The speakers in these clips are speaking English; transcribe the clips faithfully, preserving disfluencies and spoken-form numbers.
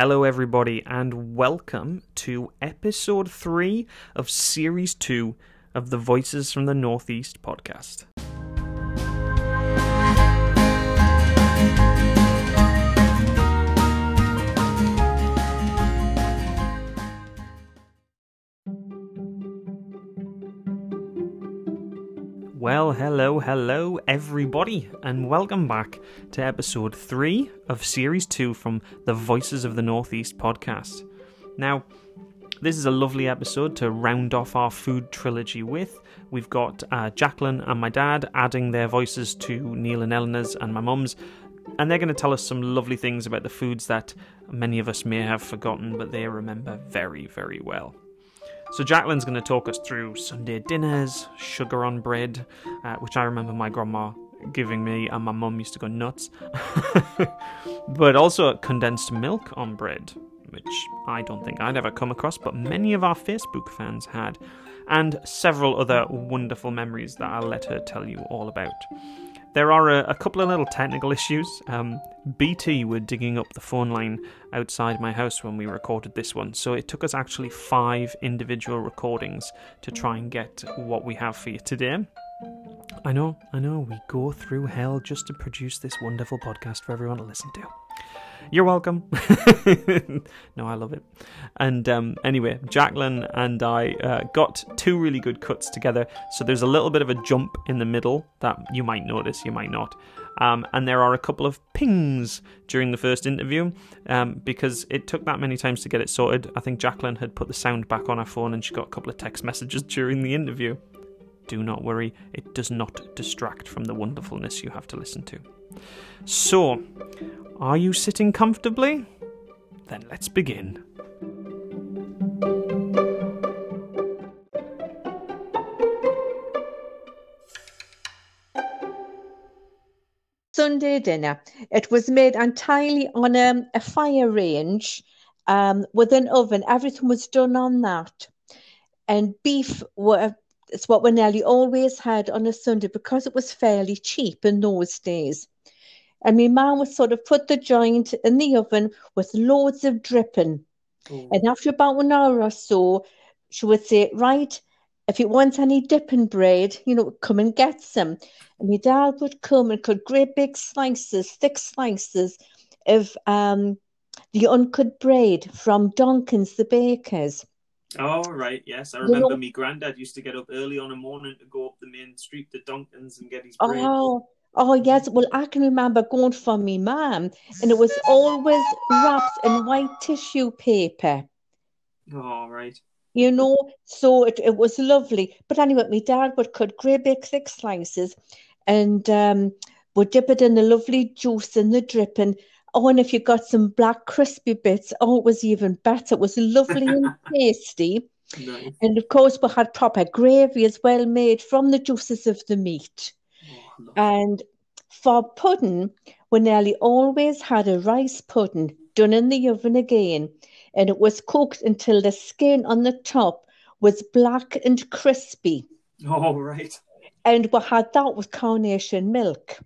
Hello everybody and welcome to episode three of series two of the Voices from the Northeast podcast. Well, hello, hello everybody, and welcome back to episode three of series two from the Voices of the Northeast podcast. Now, this is a lovely episode to round off our food trilogy with. We've got uh, Jacqueline and my dad adding their voices to Neil and Eleanor's and my mum's, and they're going to tell us some lovely things about the foods that many of us may have forgotten, but they remember very, very well. So Jacqueline's going to talk us through Sunday dinners, sugar on bread, uh, which I remember my grandma giving me and my mum used to go nuts, but also condensed milk on bread, which I don't think I'd ever come across, but many of our Facebook fans had, and several other wonderful memories that I'll let her tell you all about. There are a, a couple of little technical issues. Um, B T were digging up the phone line outside my house when we recorded this one, so it took us actually five individual recordings to try and get what we have for you today. I know, I know, we go through hell just to produce this wonderful podcast for everyone to listen to. You're welcome. No, I love it. And um, anyway, Jacqueline and I uh, got two really good cuts together. So there's a little bit of a jump in the middle that you might notice, you might not. Um, and there are a couple of pings during the first interview um, because it took that many times to get it sorted. I think Jacqueline had put the sound back on her phone and she got a couple of text messages during the interview. Do not worry, it does not distract from the wonderfulness you have to listen to. So, are you sitting comfortably? Then let's begin. Sunday dinner. It was made entirely on um, a fire range um, with an oven. Everything was done on that. And beef were... It's what we nearly always had on a Sunday because it was fairly cheap in those days. And my mum would sort of put the joint in the oven with loads of dripping. Mm. And after about an hour or so, she would say, right, if you want any dipping bread, you know, come and get some. And my dad would come and cut great big slices, thick slices of um, the uncut bread from Donkin's, the bakers. Oh, right, yes. I remember you know, me granddad used to get up early on a morning to go up the main street to Donkin's and get his bread. Oh, oh yes. Well, I can remember going for me mum, and it was always wrapped in white tissue paper. Oh, right. You know, so it, it was lovely. But anyway, my dad would cut great big thick slices and um, would dip it in the lovely juice and the dripping. Oh, and if you got some black crispy bits, oh, it was even better. It was lovely and tasty. Nice. And, of course, we had proper gravy as well made from the juices of the meat. Oh, nice. And for pudding, we nearly always had a rice pudding done in the oven again. And it was cooked until the skin on the top was black and crispy. Oh, right. And we had that with Carnation milk.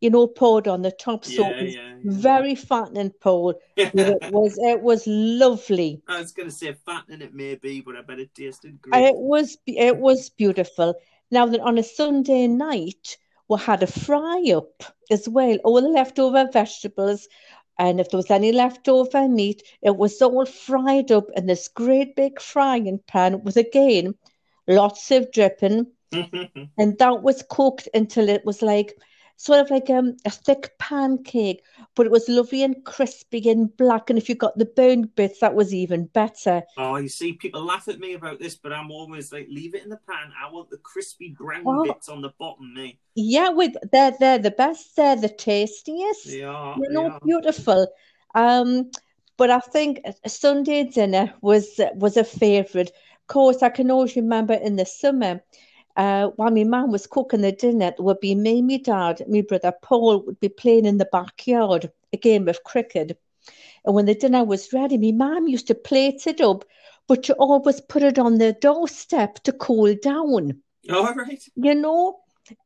You know, poured on the top, so yeah, it was yeah, yeah. very fattening, Paul. Yeah. It was, it was lovely. I was going to say fattening it may be, but I bet it tasted great. It was, it was beautiful. Now then, on a Sunday night, we had a fry up as well. All the leftover vegetables, and if there was any leftover meat, it was all fried up in this great big frying pan with again lots of dripping, and that was cooked until it was like. Sort of like um, a thick pancake, but it was lovely and crispy and black. And if you got the burned bits, that was even better. Oh, you see, people laugh at me about this, but I'm always like, leave it in the pan. I want the crispy brown oh. bits on the bottom, mate. Eh? Yeah, with they're they're the best. They're the tastiest. They are. They're not beautiful. Um, but I think a Sunday dinner was was a favourite. Of course, I can always remember in the summer. Uh, while my mum was cooking the dinner, it would be me, my dad, my brother Paul would be playing in the backyard, a game of cricket. And when the dinner was ready, my mum used to plate it up, but she always put it on the doorstep to cool down. All right. You know?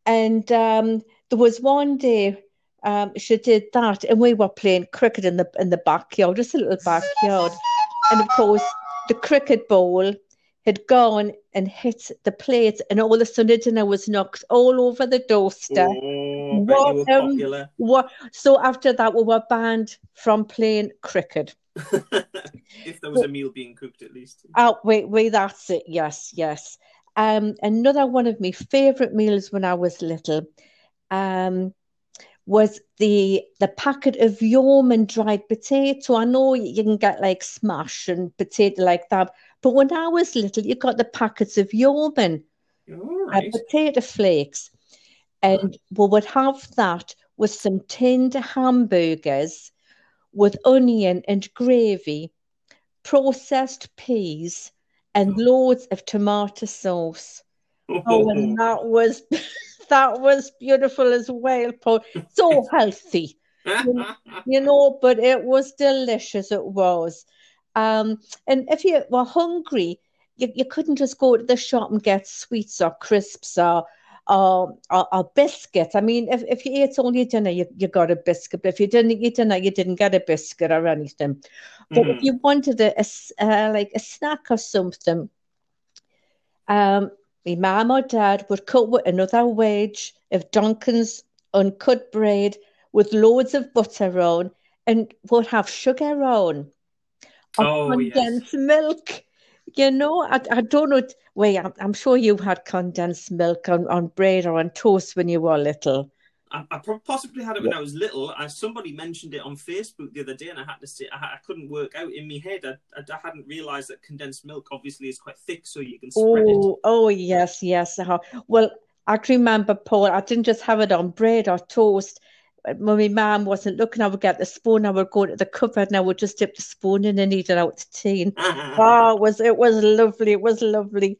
And um, there was one day um, she did that, and we were playing cricket in the in the backyard, just a little backyard. And of course, the cricket ball had gone and hit the plate, and all the Sunday dinner was knocked all over the doorstep. Oh, what, you were um, popular. What, so after that, we were banned from playing cricket. If there was but, a meal being cooked, at least. Oh, wait, wait, that's it. Yes, yes. Um, another one of my favourite meals when I was little um, was the the packet of Yeoman dried potato. I know you can get like smash and potato like that, but when I was little, you got the packets of Yeoman right. and potato flakes, and right. we would have that with some tinned hamburgers with onion and gravy, processed peas, and loads of tomato sauce. Oh, and that was that was beautiful as well, Paul. So healthy, you, you know, but it was delicious. It was, um, and if you were hungry, you, you couldn't just go to the shop and get sweets or crisps or or, or, or biscuits. I mean, if, if you ate all your dinner, you, you got a biscuit. But if you didn't eat dinner, you didn't get a biscuit or anything. But mm. if you wanted a, a uh, like a snack or something, um, my mum or dad would cook with another wedge of Donkin's uncut bread with loads of butter on, and would have sugar on, or oh, condensed yes. milk. You know, I, I don't know. Wait, I'm, I'm sure you had condensed milk on, on bread or on toast when you were little. I, I possibly had it when I was little. I, somebody mentioned it on Facebook the other day, and I had to say I, I couldn't work out in my head. I, I, I hadn't realised that condensed milk obviously is quite thick, so you can spread oh, it. Oh, yes, yes. Well, I can remember, Paul, I didn't just have it on bread or toast. When my mum wasn't looking, I would get the spoon, I would go to the cupboard, and I would just dip the spoon in and eat it out the tea. Oh, it was, it was lovely, it was lovely.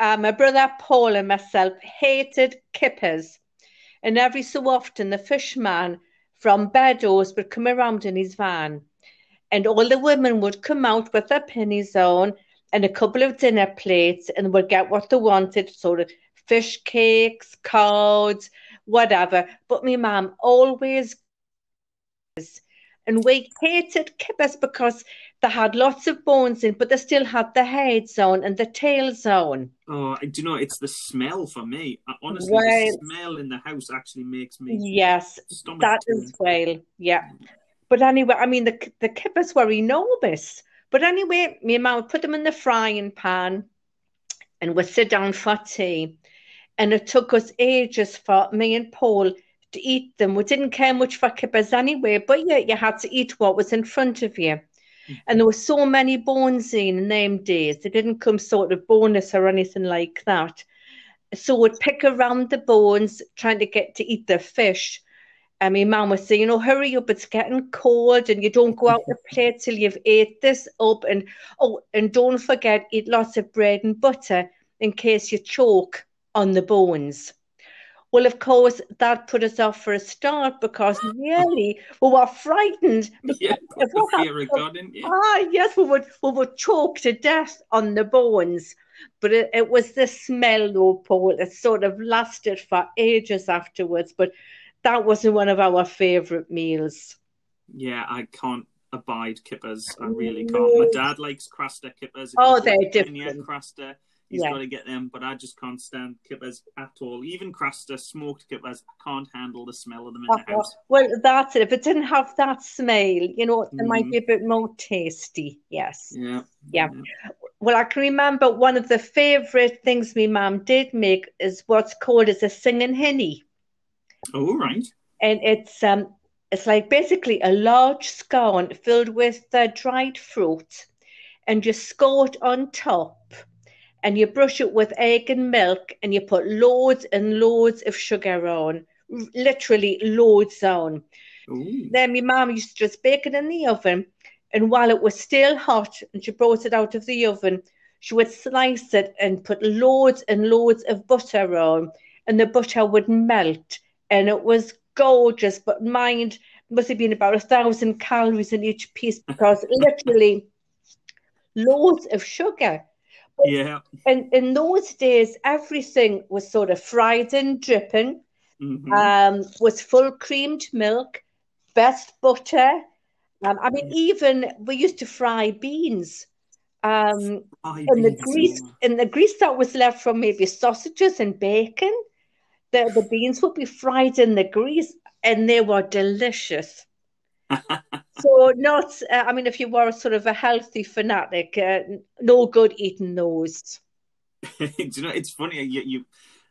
Uh, my brother Paul and myself hated kippers, and every so often the fishman from Beddows would come around in his van, and all the women would come out with their pennies on and a couple of dinner plates, and would get what they wanted, sort of fish cakes, cards, whatever, but my mum always, and we hated kippers because they had lots of bones in, but they still had the heads on and the tails on. Oh, do you know, it's the smell for me. I, honestly, well, the smell in the house actually makes me yes, that turn. As well, yeah. But anyway, I mean, the the kippers were enormous. But anyway, my mum would put them in the frying pan, and we'd sit down for tea. And it took us ages for me and Paul to eat them. We didn't care much for kippers anyway, but yeah, you had to eat what was in front of you. Mm-hmm. And there were so many bones in them days. They didn't come sort of bonus or anything like that. So we'd pick around the bones, trying to get to eat the fish. And my mum would say, you know, hurry up, it's getting cold, and you don't go out to play till you've ate this up. And oh, and don't forget, eat lots of bread and butter in case you choke on the bones. Well, of course, that put us off for a start, because really we were frightened. Yeah, fear of God, didn't you? Ah, yes, we would we would choke to death on the bones. But it, it was the smell, though, Paul. It sort of lasted for ages afterwards. But that wasn't one of our favourite meals. Yeah, I can't abide kippers. I really can't. No. My dad likes Craster kippers. Oh, they're like different. Craster. He's yeah. got to get them, but I just can't stand kippers at all. Even Craster, smoked kippers, I can't handle the smell of them in oh, the house. Well, that's it. If it didn't have that smell, you know, it mm. might be a bit more tasty. Yes. Yeah. yeah. Yeah. Well, I can remember one of the favourite things my mum did make is what's called as a singing hinny. Oh, right. And it's um, it's like basically a large scone filled with uh, dried fruit, and you score it on top. And you brush it with egg and milk, and you put loads and loads of sugar on, literally loads on. Ooh. Then my mum used to just bake it in the oven, and while it was still hot and she brought it out of the oven, she would slice it and put loads and loads of butter on, and the butter would melt, and it was gorgeous. But mind, must have been about a thousand calories in each piece, because literally loads of sugar. Yeah, and in those days, everything was sort of fried and dripping, mm-hmm. um, was full creamed milk, best butter. Um, I mean, even we used to fry beans. Um, I and the grease so. and the grease that was left from maybe sausages and bacon, the, the beans would be fried in the grease, and they were delicious. So not, uh, I mean, if you were sort of a healthy fanatic, uh, no good eating those. Do you know, it's funny, you, you,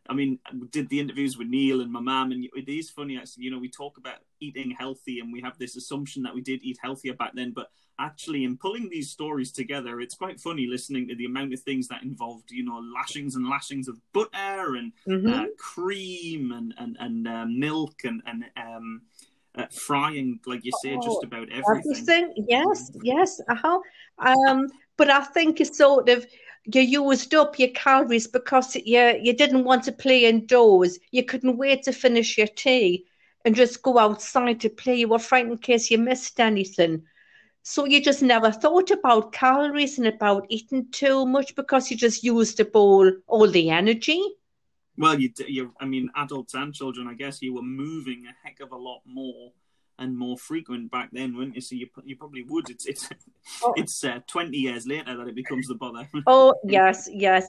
I mean, did the interviews with Neil and my mum, and it is funny, actually, you know, we talk about eating healthy, and we have this assumption that we did eat healthier back then, but actually, in pulling these stories together, it's quite funny listening to the amount of things that involved, you know, lashings and lashings of butter and mm-hmm. uh, cream and and and uh, milk and and um, uh, frying, like you say, oh, just about everything. everything. Yes, yes. Uh-huh. Um, but I think it's sort of you used up your calories because you you didn't want to play indoors. You couldn't wait to finish your tea and just go outside to play. You were frightened in case you missed anything. So you just never thought about calories and about eating too much because you just used up all, all the energy. Well, you, you, I mean, adults and children, I guess, you were moving a heck of a lot more and more frequent back then, weren't you? So you, you probably would. It's it's, oh. it's uh, twenty years later that it becomes the bother. Oh, yes, yes.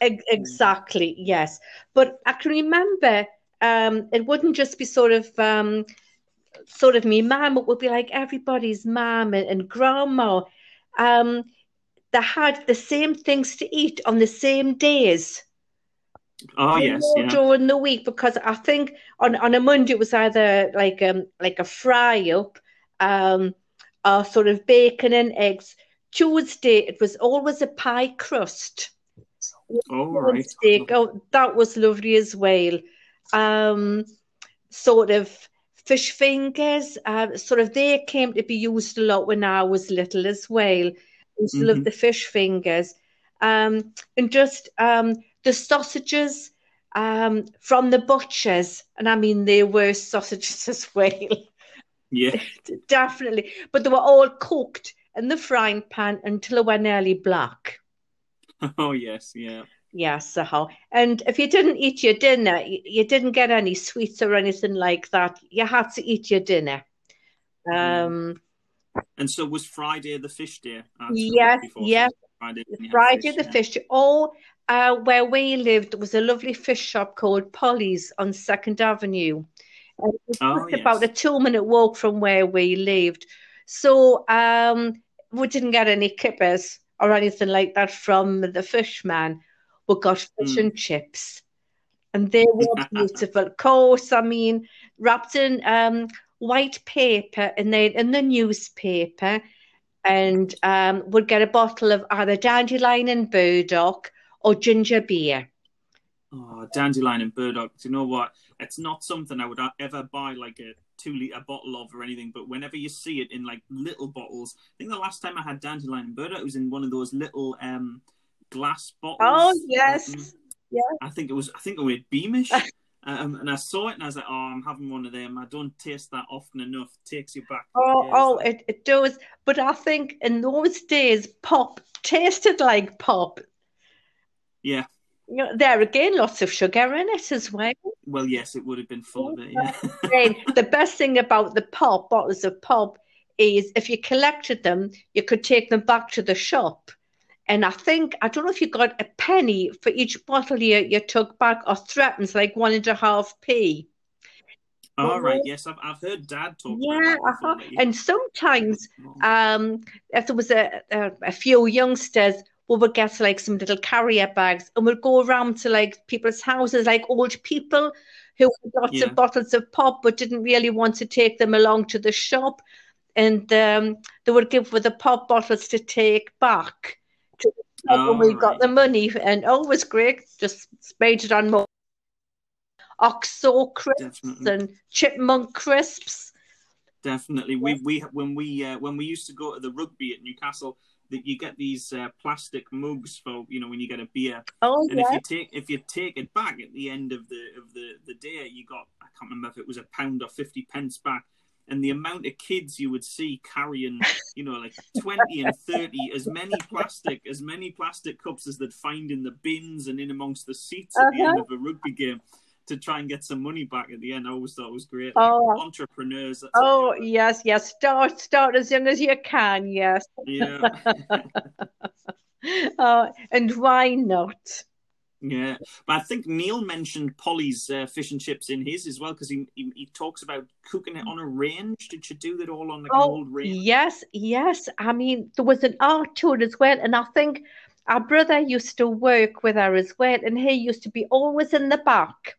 Exactly, yes. But I can remember um, it wouldn't just be sort of... Um, sort of me mum, it would be like everybody's mum and, and grandma. Um, they had the same things to eat on the same days. Oh, yes. Yeah. During the week, because I think on, on a Monday it was either like um like a fry up, um, or sort of bacon and eggs. Tuesday it was always a pie crust. Oh, right. Steak. Oh, that was lovely as well. Um, sort of fish fingers, uh, sort of they came to be used a lot when I was little as well. I used mm-hmm. to love the fish fingers. Um, and just um, the sausages um, from the butchers. And I mean, they were sausages as well. Yeah. Definitely. But they were all cooked in the frying pan until they were nearly black. Oh, yes, yeah. Yes, uh-huh. And if you didn't eat your dinner, you, you didn't get any sweets or anything like that. You had to eat your dinner. Um, and so was Friday the fish day? Yes, yes. Friday, Friday fish, the yeah. fish day. Oh, uh, where we lived, there was a lovely fish shop called Polly's on second avenue. And it was oh, yes. about a two-minute walk from where we lived. So um, we didn't get any kippers or anything like that from the fishman. We got fish mm. and chips, and they were beautiful. Of course, I mean, wrapped in um, white paper, and then in the newspaper, and um, would get a bottle of either dandelion and burdock or ginger beer. Oh, dandelion and burdock! Do you know what? It's not something I would ever buy, like a two-litre bottle of or anything, but whenever you see it in like little bottles, I think the last time I had dandelion and burdock it was in one of those little. Um, glass bottles. Oh yes, um, yeah. I think it was. I think it was Beamish, um, and I saw it and I was like, "Oh, I'm having one of them." I don't taste that often enough. It takes you back. Oh, oh, it, it does. But I think in those days, pop tasted like pop. Yeah. You know, there again, lots of sugar in it as well. Well, yes, it would have been full of it. Yeah. The best thing about the pop bottles of pop is if you collected them, you could take them back to the shop. And I think, I don't know if you got a penny for each bottle you, you took back, or threepence, like one and a half p. All right, yes, I've, I've heard Dad talk yeah, about that. Uh-huh. And sometimes, um, if there was a, a, a few youngsters, we would get like some little carrier bags and we'd go around to like people's houses, like old people who had lots yeah. of bottles of pop but didn't really want to take them along to the shop. And um, they would give with the pop bottles to take back. Oh, when we right. got the money, and oh, it was great. Just made it on more O X O crisps Definitely. and chipmunk crisps. Definitely, yeah. we we when we uh, when we used to go to the rugby at Newcastle, that you get these uh, plastic mugs for, you know, when you get a beer. Oh, and yeah. if you take if you take it back at the end of the of the the day, you got, I can't remember if it was a pound or fifty pence back. And the amount of kids you would see carrying, you know, like twenty and thirty, as many plastic, as many plastic cups as they'd find in the bins and in amongst the seats at uh-huh. the end of a rugby game. to try and get some money back at the end. I always thought it was great. Like, oh. Entrepreneurs. That's oh, yes, yes. Start, start as young as you can, yes. Yeah. uh, and why not? Yeah. But I think Neil mentioned Polly's uh, fish and chips in his as well, because he, he he talks about cooking it on a range. Did you do that all on the oh, old range? Yes, yes. I mean, there was an art to it as well. And I think our brother used to work with her as well, and he used to be always in the back.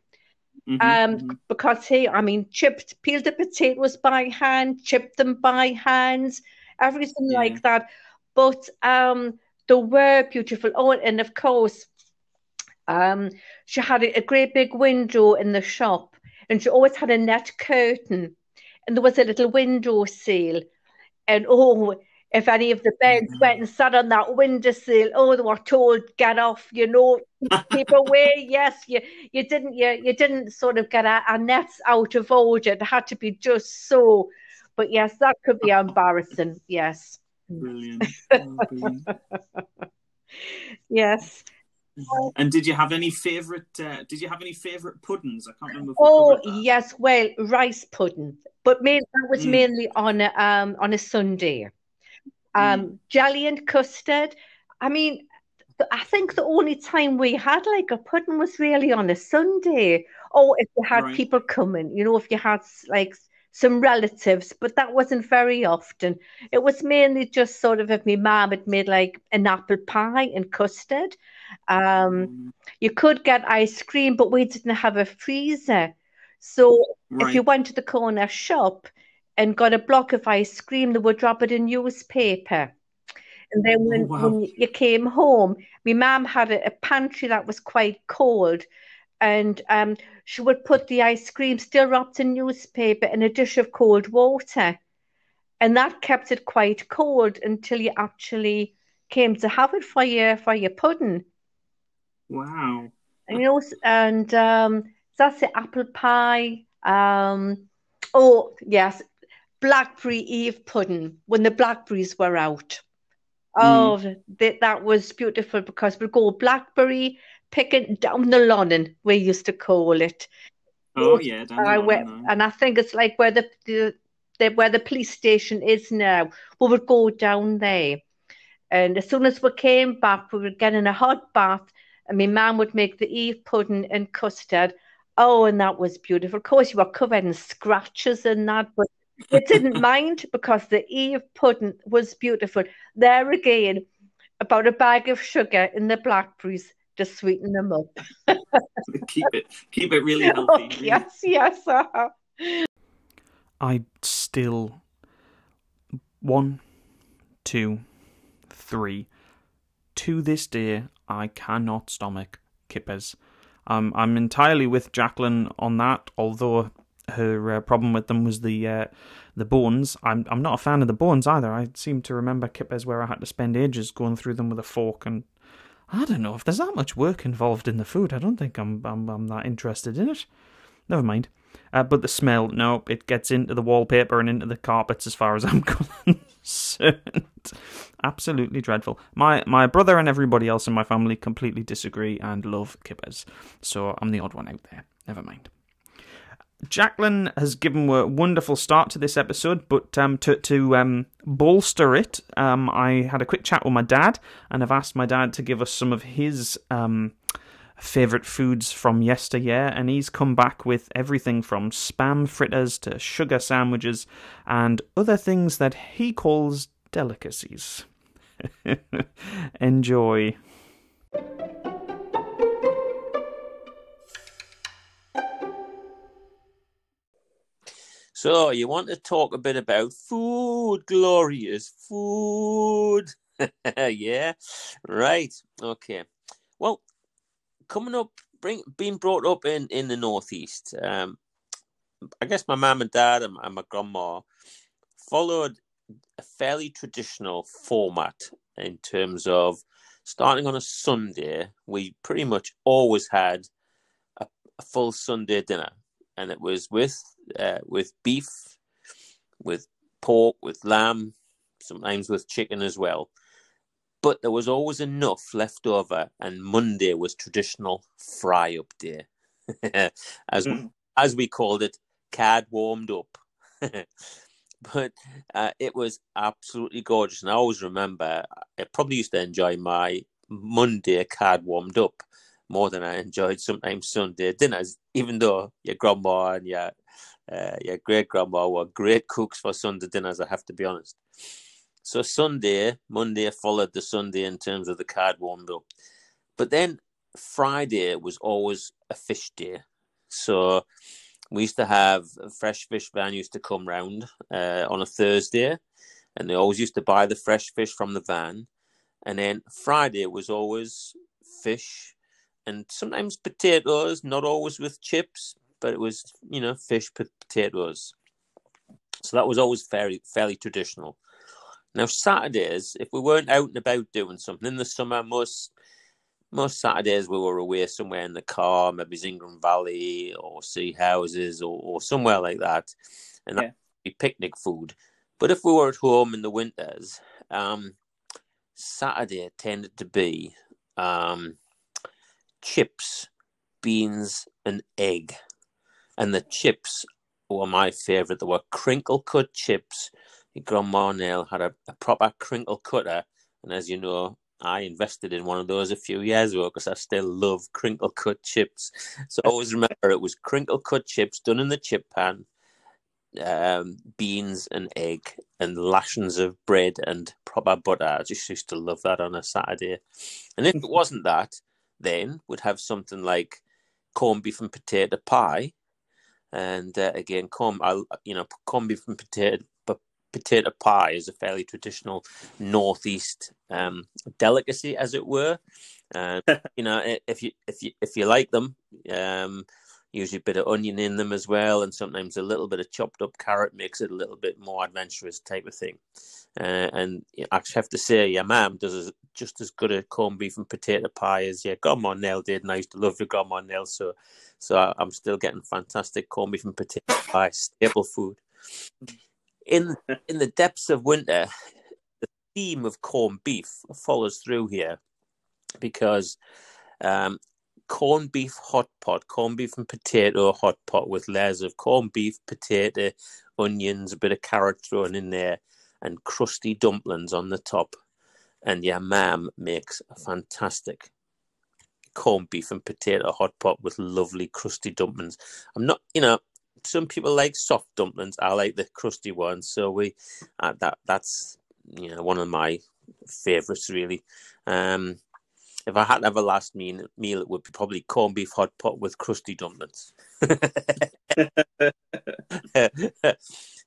Mm-hmm, um, mm-hmm. Because he, I mean, chipped, peeled the potatoes by hand, chipped them by hand, everything yeah. like that. But um, they were beautiful. Oh, and of course, um, she had a great big window in the shop, and she always had a net curtain, and there was a little window sill, and oh, if any of the beds went and sat on that windowsill, oh, they were told, get off, you know, keep away. Yes, you you didn't you, you didn't sort of get our, our nets out of order. It had to be just so. But yes, that could be embarrassing. Yes. Brilliant. Oh, brilliant. Yes. And did you have any favourite? Uh, did you have any favourite puddings? I can't remember. Oh yes, well, rice pudding, but mainly, that was mm. mainly on a, um on a Sunday. Um, mm. Jelly and custard. I mean, I think the only time we had like a pudding was really on a Sunday, or if you had right. people coming, you know, if you had like some relatives, but that wasn't very often. It was mainly just sort of if my mum had made like an apple pie and custard. Um, mm. You could get ice cream, but we didn't have a freezer. So right. if you went to the corner shop and got a block of ice cream, they would drop it in newspaper. And then when, oh, wow. when you came home, my mum had a, a pantry that was quite cold, and um, she would put the ice cream still wrapped in newspaper in a dish of cold water. And that kept it quite cold until you actually came to have it for your, for your pudding. Wow. And, you know, and um, that's the apple pie. Um, oh, yes. Blackberry Eve pudding, when the blackberries were out. Oh, mm. th- that was beautiful, because we'd go blackberry picking down the Lonnan, we used to call it. Oh, it, yeah, down uh, the where, and I think it's like where the, the, the where the police station is now. We would go down there, and as soon as we came back, we would get in a hot bath, and my mum would make the Eve pudding and custard. Oh, and that was beautiful. Of course, you were covered in scratches and that, but it didn't mind, because the Eve pudding was beautiful. There again, about a bag of sugar in the blackberries to sweeten them up. keep it, keep it really healthy. Oh, really. Yes, yes. Uh-huh. I still one, two, three. To this day, I cannot stomach kippers. Um, I'm entirely with Jacqueline on that, although her uh, problem with them was the uh, the bones. I'm I'm not a fan of the bones either. I seem to remember kippers where I had to spend ages going through them with a fork, and I don't know if there's that much work involved in the food. I don't think I'm I'm, I'm that interested in it. Never mind. Uh, but the smell, no, it gets into the wallpaper and into the carpets as far as I'm concerned. Absolutely dreadful. My my brother and everybody else in my family completely disagree and love kippers, so I'm the odd one out there. Never mind. Jacqueline has given a wonderful start to this episode, but um, to, to um, bolster it, um, I had a quick chat with my dad, and I've asked my dad to give us some of his um, favourite foods from yesteryear, and he's come back with everything from spam fritters to sugar sandwiches and other things that he calls delicacies. Enjoy. So you want to talk a bit about food, glorious food. Yeah, right. Okay. Well, coming up, bring, being brought up in, in the Northeast, um, I guess my mum and dad and, and my grandma followed a fairly traditional format in terms of starting on a Sunday. We pretty much always had a, a full Sunday dinner. And it was with uh, with beef, with pork, with lamb, sometimes with chicken as well. But there was always enough left over, and Monday was traditional fry-up day. as mm. as we called it, Cad warmed up. But uh, it was absolutely gorgeous. And I always remember, I probably used to enjoy my Monday Cad warmed up more than I enjoyed sometimes Sunday dinners, even though your grandma and your, uh, your great-grandma were great cooks for Sunday dinners, I have to be honest. So Sunday, Monday followed the Sunday in terms of the Cad warmed up. But then Friday was always a fish day. So we used to have a fresh fish van used to come round uh, on a Thursday, and they always used to buy the fresh fish from the van. And then Friday was always fish and sometimes potatoes, not always with chips, but it was, you know, fish, potatoes. So that was always fairly, fairly traditional. Now, Saturdays, if we weren't out and about doing something in the summer, most most Saturdays we were away somewhere in the car, maybe Zingham Valley or Sea Houses or, or somewhere like that, and that would be picnic food. But if we were at home in the winters, um, Saturday tended to be um, chips, beans, and egg. And the chips were my favourite. They were crinkle cut chips. Your grandma Neil had a, a proper crinkle cutter, and as you know, I invested in one of those a few years ago because I still love crinkle cut chips. So I always remember it was crinkle cut chips done in the chip pan, um, beans and egg, and lashings of bread and proper butter. I just used to love that on a Saturday. And if it wasn't that, then we'd have something like corned beef and potato pie, and uh, again, corn, I'll, you know, corned beef and potato. Potato pie is a fairly traditional northeast um, delicacy, as it were. Uh, you know, if you if you if you like them, um, usually a bit of onion in them as well, and sometimes a little bit of chopped up carrot makes it a little bit more adventurous type of thing. Uh, and I have to say, your mum does just as good a corned beef and potato pie as your grandma Nell did, and I used to love your grandma Nell, so so I'm still getting fantastic corned beef and potato pie staple food. In in the depths of winter, the theme of corned beef follows through here because um, corned beef hot pot, corned beef and potato hot pot with layers of corned beef, potato, onions, a bit of carrot thrown in there, and crusty dumplings on the top. And your mam makes a fantastic corned beef and potato hot pot with lovely crusty dumplings. I'm not, you know. Some people like soft dumplings. I like the crusty ones. So we, uh, that that's you know one of my favourites really. Um, if I had to have a last meal, meal, it would be probably corned beef hot pot with crusty dumplings.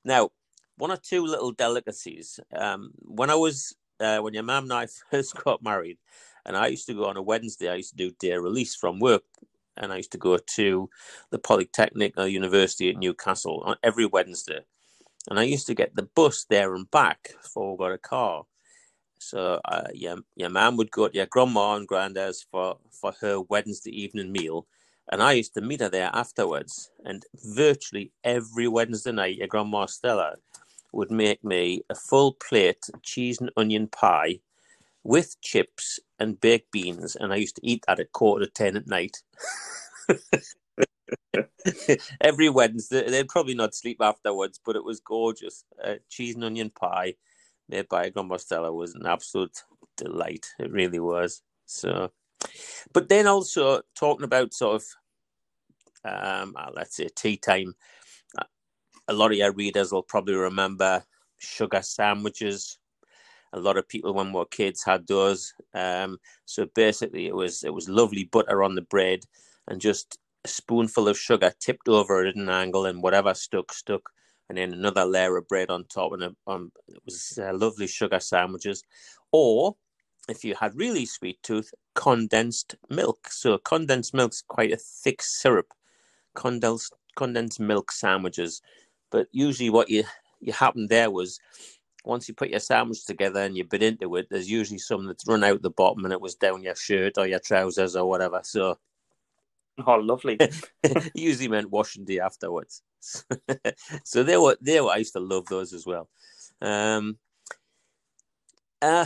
Now, one or two little delicacies. Um, when I was uh, when your mum and I first got married, and I used to go on a Wednesday. I used to do day release from work. And I used to go to the Polytechnical University at Newcastle on every Wednesday. And I used to get the bus there and back before we got a car. So uh, your, your mum would go to your grandma and granddad's for, for her Wednesday evening meal. And I used to meet her there afterwards. And virtually every Wednesday night, your grandma Stella would make me a full plate cheese and onion pie with chips and baked beans, and I used to eat that at quarter to ten at night. Every Wednesday, they'd probably not sleep afterwards, but it was gorgeous. Uh, cheese and onion pie made by Grandma Stella was an absolute delight. It really was. So, but then also talking about sort of, um, let's say tea time. A lot of your readers will probably remember sugar sandwiches. A lot of people when we were kids had those. Um, so basically, it was it was lovely butter on the bread and just a spoonful of sugar tipped over at an angle and whatever stuck, stuck. And then another layer of bread on top. And a, um, it was uh, lovely sugar sandwiches. Or if you had really sweet tooth, condensed milk. So condensed milk's quite a thick syrup. Condensed, condensed milk sandwiches. But usually what you, you happened there was... Once you put your sandwich together and you bit into it, there's usually some that's run out the bottom and it was down your shirt or your trousers or whatever. So, oh, lovely! Usually meant washing day afterwards. So they were they were. I used to love those as well. Um, uh,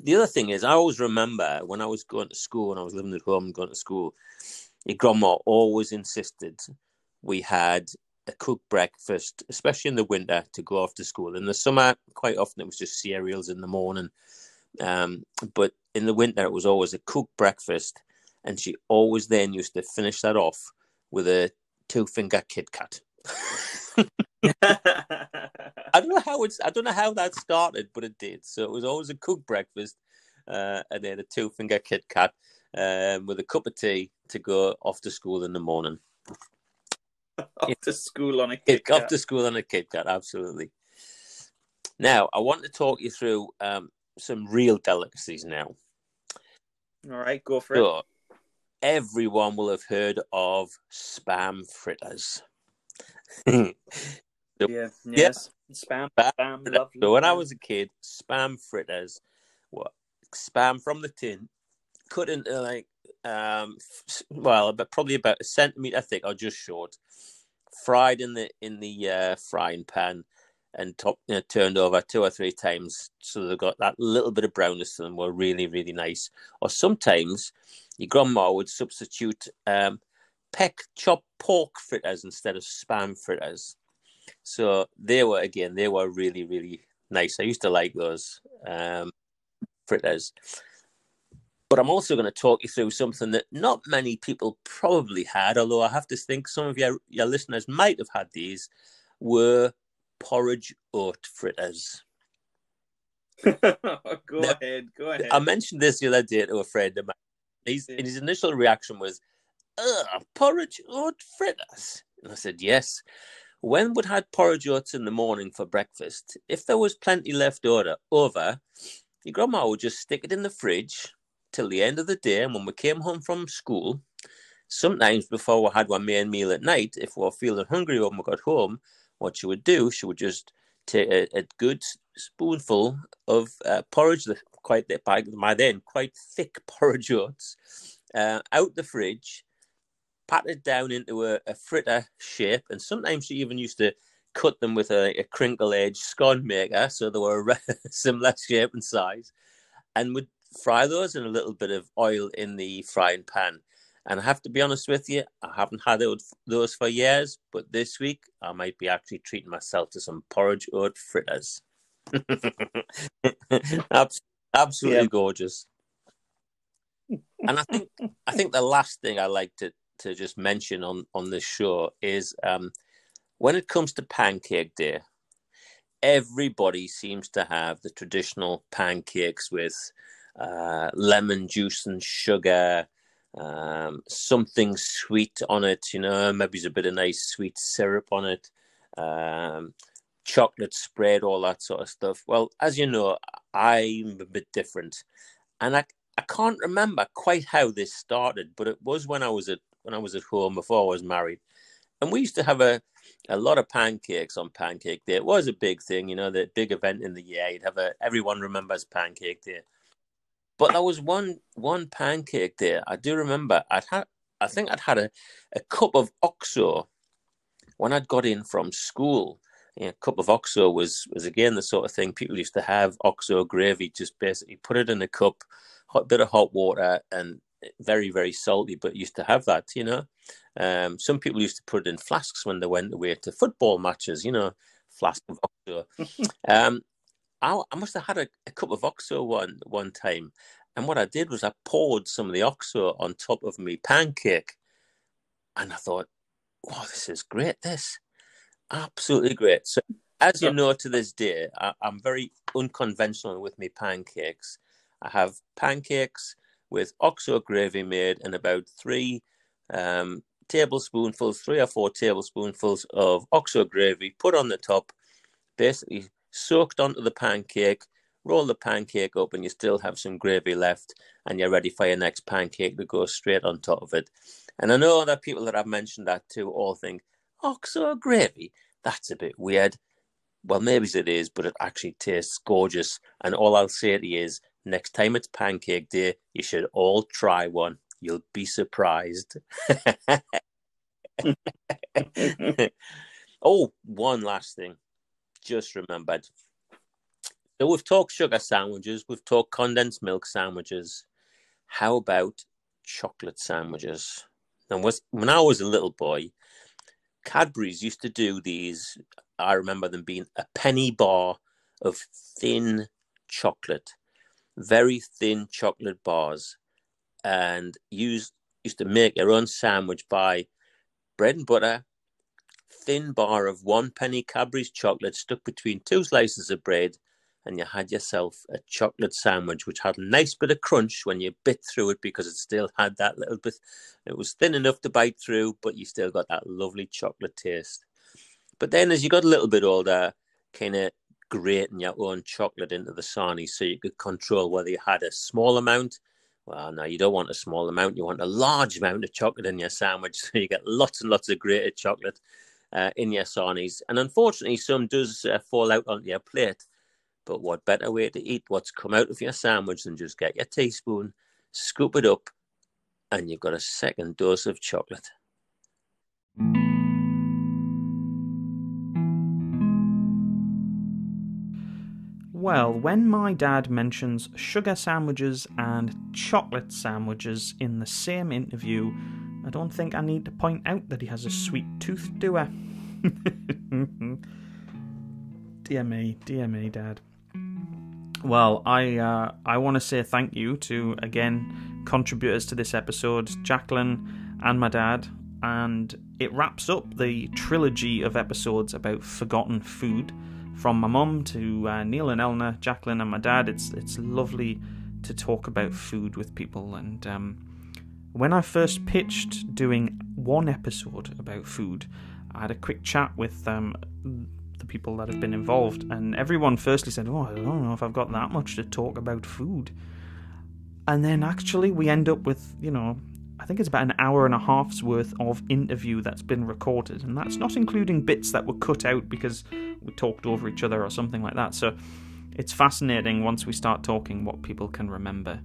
the other thing is, I always remember when I was going to school and I was living at home and going to school, your grandma always insisted we had a cooked breakfast, especially in the winter, to go off to school. In the summer, quite often it was just cereals in the morning. Um, but in the winter, it was always a cooked breakfast. And she always then used to finish that off with a two-finger Kit Kat. I don't know how it's, I don't know how that started, but it did. So it was always a cooked breakfast, uh, and then a two-finger Kit Kat um, with a cup of tea to go off to school in the morning. Off to school on a Kit Kat. Off to school on a Kit Kat, absolutely. Now, I want to talk you through um, some real delicacies now. All right, go for so, it. Everyone will have heard of Spam fritters. so, yeah, yes. Yeah. Spam, spam, spam, lovely. So when I was a kid, Spam fritters were Spam from the tin, cut into like, um, well, but probably about a centimetre thick or just short, fried in the in the uh, frying pan and top, you know, turned over two or three times so they've got that little bit of brownness to them. Were really, really nice. Or sometimes your grandma would substitute um, peck chopped pork fritters instead of Spam fritters. So they were, again, they were really, really nice. I used to like those um, fritters. But I'm also going to talk you through something that not many people probably had, although I have to think some of your, your listeners might have had these, were porridge oat fritters. go now, ahead, go ahead. I mentioned this the other day to a friend of mine. He's, yeah. His initial reaction was, ugh, porridge oat fritters. And I said, yes. When we'd had porridge oats in the morning for breakfast, if there was plenty left over, over, your grandma would just stick it in the fridge till the end of the day. And when we came home from school, sometimes before we had our main meal at night, if we were feeling hungry when we got home, what she would do, she would just take a, a good spoonful of uh, porridge, the, quite the, by my then quite thick porridge oats, uh, out the fridge, pat it down into a, a fritter shape, and sometimes she even used to cut them with a, a crinkle edge scone maker, so they were a similar shape and size, and would fry those in a little bit of oil in the frying pan. And I have to be honest with you, I haven't had those for years, but this week I might be actually treating myself to some porridge oat fritters. Absolutely yeah. Gorgeous. And I think I think the last thing I like to, to just mention on, on this show is um, when it comes to Pancake Day, everybody seems to have the traditional pancakes with uh, lemon juice and sugar, um something sweet on it, you know, maybe it's a bit of nice sweet syrup on it, um chocolate spread, all that sort of stuff. Well, as you know, I'm a bit different, and I I can't remember quite how this started, but it was when I was at when I was at home before I was married, and we used to have a a lot of pancakes on Pancake Day. It was a big thing, you know, the big event in the year. You'd have a everyone remembers Pancake Day. But there was one one pancake there. I do remember. I'd had, I think I'd had a, a cup of O X O when I'd got in from school. You know, a cup of O X O was, was, again, the sort of thing people used to have. O X O gravy, just basically put it in a cup, hot bit of hot water, and very, very salty, but used to have that, you know. Um, some people used to put it in flasks when they went away to football matches, you know, flask of O X O. um, I must have had a, a cup of O X O one one time. And what I did was I poured some of the O X O on top of me pancake. And I thought, wow, this is great, this. Absolutely great. So as you know, to this day, I, I'm very unconventional with my pancakes. I have pancakes with O X O gravy made and about three um, tablespoonfuls, three or four tablespoonfuls of O X O gravy put on the top, basically soaked onto the pancake, roll the pancake up, and you still have some gravy left, and you're ready for your next pancake to go straight on top of it. And I know other people that I've mentioned that to all think, O X O gravy, that's a bit weird. Well, maybe it is, but it actually tastes gorgeous. And all I'll say to you is, next time it's Pancake Day, you should all try one. You'll be surprised. Oh, one last thing. Just remembered. So we've talked sugar sandwiches, we've talked condensed milk sandwiches. How about chocolate sandwiches? And was when I was a little boy, Cadbury's used to do these. I remember them being a penny bar of thin chocolate, very thin chocolate bars, and used used to make your own sandwich by bread and butter, thin bar of one penny Cadbury's chocolate stuck between two slices of bread, and you had yourself a chocolate sandwich, which had a nice bit of crunch when you bit through it because it still had that little bit. It was thin enough to bite through, but you still got that lovely chocolate taste. But then as you got a little bit older, kind of grating your own chocolate into the sarnie so you could control whether you had a small amount. Well, no, you don't want a small amount. You want a large amount of chocolate in your sandwich, so you get lots and lots of grated chocolate uh, in your sarnies. And unfortunately, some does uh, fall out onto your plate. But what better way to eat what's come out of your sandwich than just get your teaspoon, scoop it up, and you've got a second dose of chocolate. Well, when my dad mentions sugar sandwiches and chocolate sandwiches in the same interview, I don't think I need to point out that he has a sweet tooth, do I? Dear me, dear me, Dad. Well, I uh, I want to say thank you to, again, contributors to this episode, Jacqueline and my dad, and it wraps up the trilogy of episodes about forgotten food, from my mum to uh, Neil and Eleanor, Jacqueline and my dad. It's it's lovely to talk about food with people, and um, when I first pitched doing one episode about food, I had a quick chat with um, the people that have been involved, and everyone firstly said, oh, I don't know if I've got that much to talk about food. And then actually we end up with, you know, I think it's about an hour and a half's worth of interview that's been recorded, and that's not including bits that were cut out because we talked over each other or something like that. So it's fascinating once we start talking what people can remember.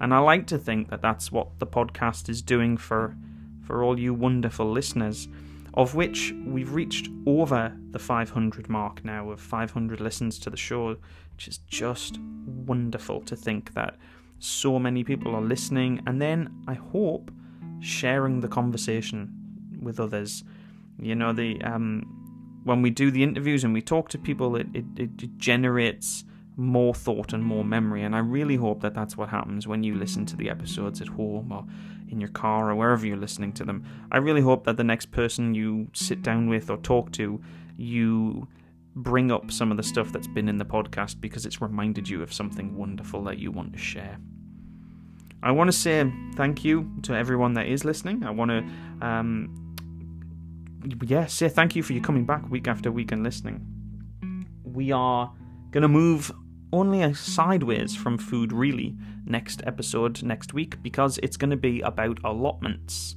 And I like to think that that's what the podcast is doing for for all you wonderful listeners, of which we've reached over the five hundred mark now, of five hundred listens to the show, which is just wonderful to think that so many people are listening, and then I hope sharing the conversation with others. You know, the um, when we do the interviews and we talk to people, it, it, it generates more thought and more memory, and I really hope that that's what happens when you listen to the episodes at home or in your car or wherever you're listening to them. I really hope that the next person you sit down with or talk to, you bring up some of the stuff that's been in the podcast because it's reminded you of something wonderful that you want to share. I want to say thank you to everyone that is listening. I want to um, yeah, say thank you for you coming back week after week and listening. We are going to move only a sideways from food, really, next episode, next week, because it's going to be about allotments.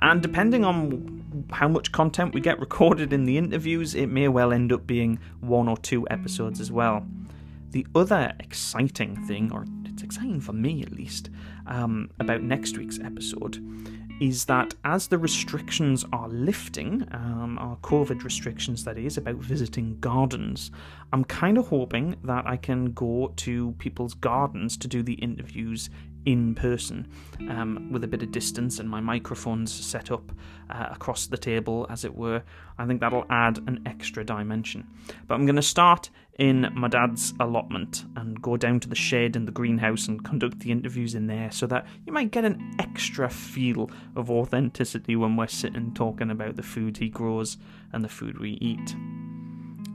And depending on how much content we get recorded in the interviews, it may well end up being one or two episodes as well. The other exciting thing, or it's exciting for me at least, um, about next week's episode is that as the restrictions are lifting, um, our COVID restrictions that is, about visiting gardens, I'm kind of hoping that I can go to people's gardens to do the interviews in person, um, with a bit of distance and my microphones set up uh, across the table, as it were. I think that'll add an extra dimension. But I'm going to start in my dad's allotment and go down to the shed and the greenhouse and conduct the interviews in there, so that you might get an extra feel of authenticity when we're sitting talking about the food he grows and the food we eat.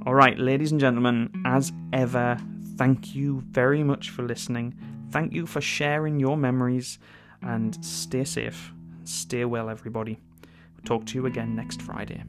All right, ladies and gentlemen, as ever, thank you very much for listening. Thank you for sharing your memories, and stay safe. Stay well, everybody. We'll talk to you again next Friday.